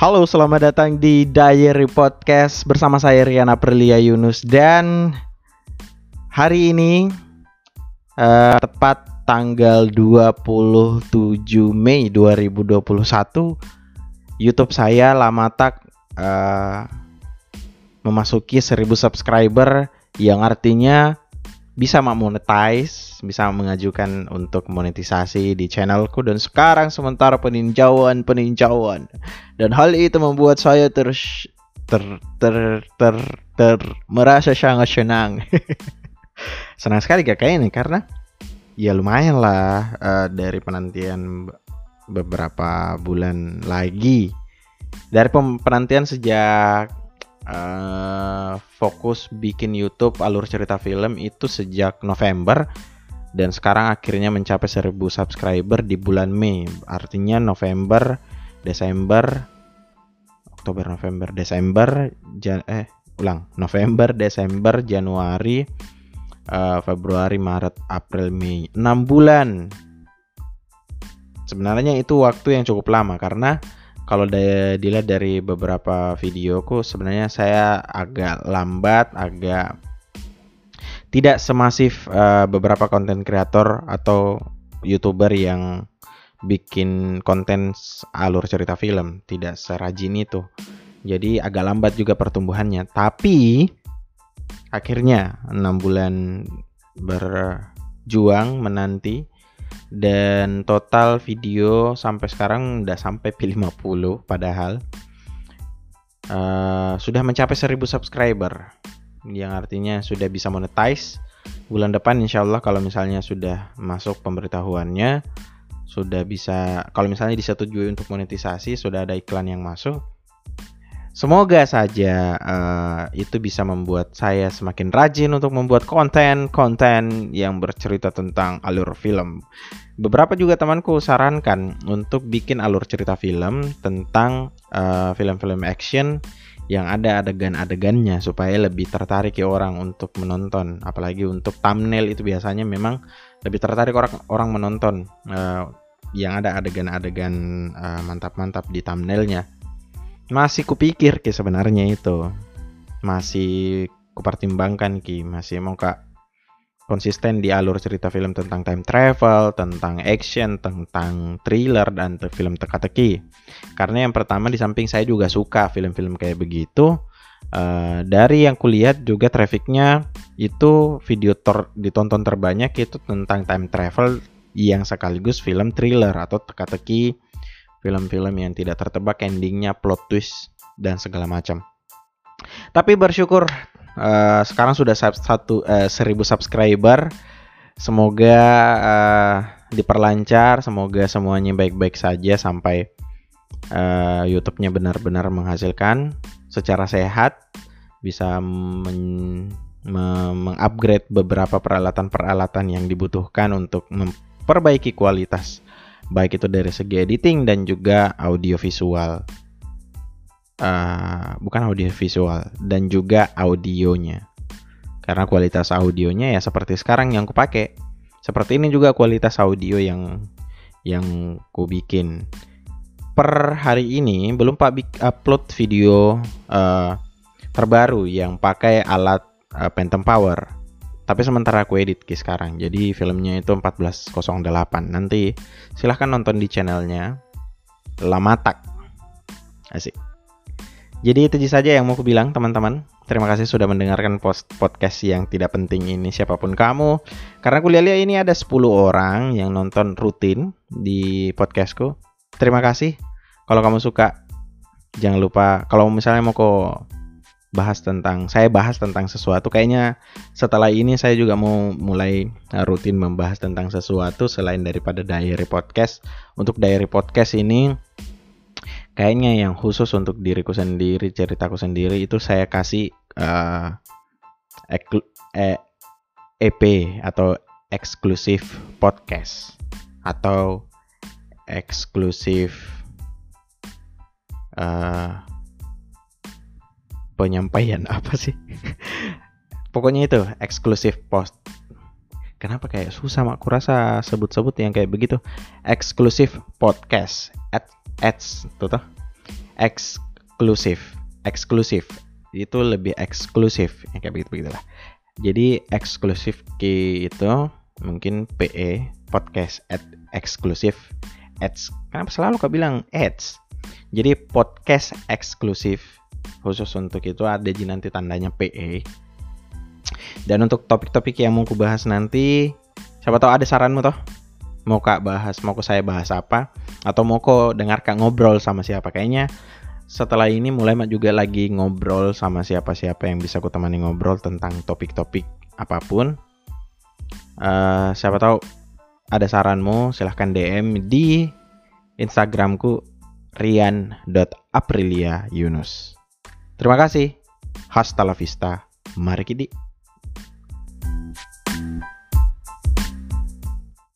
Halo, selamat datang di Diary Podcast bersama saya Riana Perlia Yunus. Dan hari ini tepat tanggal 27 Mei 2021 YouTube saya Lamataq memasuki 1000 subscriber, yang artinya bisa monetize, bisa mengajukan untuk monetisasi di channelku. Dan sekarang sementara peninjauan, dan hal itu membuat saya merasa sangat senang. Senang sekali kayaknya nih, karena ya lumayan lah dari penantian beberapa bulan lagi, dari penantian sejak fokus bikin YouTube alur cerita film itu sejak November, dan sekarang akhirnya mencapai 1000 subscriber di bulan Mei. Artinya November, Desember, Oktober, November, Desember, November, Desember, Januari, Februari, Maret, April, Mei, 6 bulan. Sebenarnya itu waktu yang cukup lama, karena kalau dilihat dari beberapa videoku, sebenarnya saya agak lambat, agak tidak semasif beberapa konten kreator atau YouTuber yang bikin konten alur cerita film, tidak serajin itu. Jadi agak lambat juga pertumbuhannya, tapi akhirnya 6 bulan berjuang menanti, dan total video sampai sekarang udah sampai 50, padahal sudah mencapai 1000 subscriber, yang artinya sudah bisa monetize bulan depan insyaallah. Kalau misalnya sudah masuk pemberitahuannya, sudah bisa, kalau misalnya disetujui untuk monetisasi, sudah ada iklan yang masuk. Semoga saja itu bisa membuat saya semakin rajin untuk membuat konten yang bercerita tentang alur film. Beberapa juga temanku sarankan untuk bikin alur cerita film tentang film-film action yang ada adegan-adegannya, supaya lebih tertarik ya orang untuk menonton. Apalagi untuk thumbnail itu biasanya memang lebih tertarik orang menonton yang ada adegan-adegan mantap-mantap di thumbnailnya. Masih kupikir sebenarnya itu. Masih kupertimbangkan masih mau konsisten di alur cerita film tentang time travel, tentang action, tentang thriller, dan film teka-teki. Karena yang pertama, di samping saya juga suka film-film kayak begitu. Dari yang kulihat juga trafficnya itu video ditonton terbanyak itu tentang time travel yang sekaligus film thriller atau teka-teki, film-film yang tidak tertebak endingnya, plot twist, dan segala macam. Tapi bersyukur sekarang sudah 1000 subscriber. Semoga diperlancar, semoga semuanya baik-baik saja sampai YouTube-nya benar-benar menghasilkan secara sehat, bisa mengupgrade beberapa peralatan yang dibutuhkan untuk memperbaiki kualitas, baik itu dari segi editing dan juga audiovisual, dan juga audionya. Karena kualitas audionya ya seperti sekarang yang kupakai, seperti ini juga kualitas audio yang ku bikin. Per hari ini belum upload video terbaru yang pakai alat Phantom Power. Tapi sementara aku edit sekarang, jadi filmnya itu 14.08. Nanti silahkan nonton di channelnya Lamataq. Asik. Jadi itu saja yang mau aku bilang, teman-teman. Terima kasih sudah mendengarkan podcast yang tidak penting ini, siapapun kamu. Karena aku lihat ini ada 10 orang yang nonton rutin di podcastku. Terima kasih. Kalau kamu suka, jangan lupa, kalau misalnya mau saya bahas tentang sesuatu, kayaknya setelah ini saya juga mau mulai rutin membahas tentang sesuatu selain daripada Diary Podcast. Untuk Diary Podcast ini kayaknya yang khusus untuk diriku sendiri, ceritaku sendiri, itu saya kasih EP atau eksklusif podcast atau eksklusif penyampaian pokoknya itu eksklusif post. Kenapa kayak susah aku rasa sebut-sebut yang kayak begitu. Eksklusif podcast ads, eksklusif itu lebih eksklusif ya, kayak begitu-begitulah. Jadi eksklusif itu mungkin PE podcast at eksklusif ads. Kenapa selalu kau bilang ads? Jadi podcast eksklusif khusus untuk itu ada di nanti tandanya PE. Dan untuk topik-topik yang mau ku bahas nanti, siapa tahu ada saranmu toh? Mau kak bahas, mau saya bahas apa? Atau mau kok dengar kak ngobrol sama siapa? Kayaknya setelah ini mulai juga lagi ngobrol sama siapa-siapa yang bisa ku temani ngobrol tentang topik-topik apapun. Siapa tahu ada saranmu, silahkan DM di Instagramku rian.apriliayunus. Terima kasih. Hasta la vista. Mari kita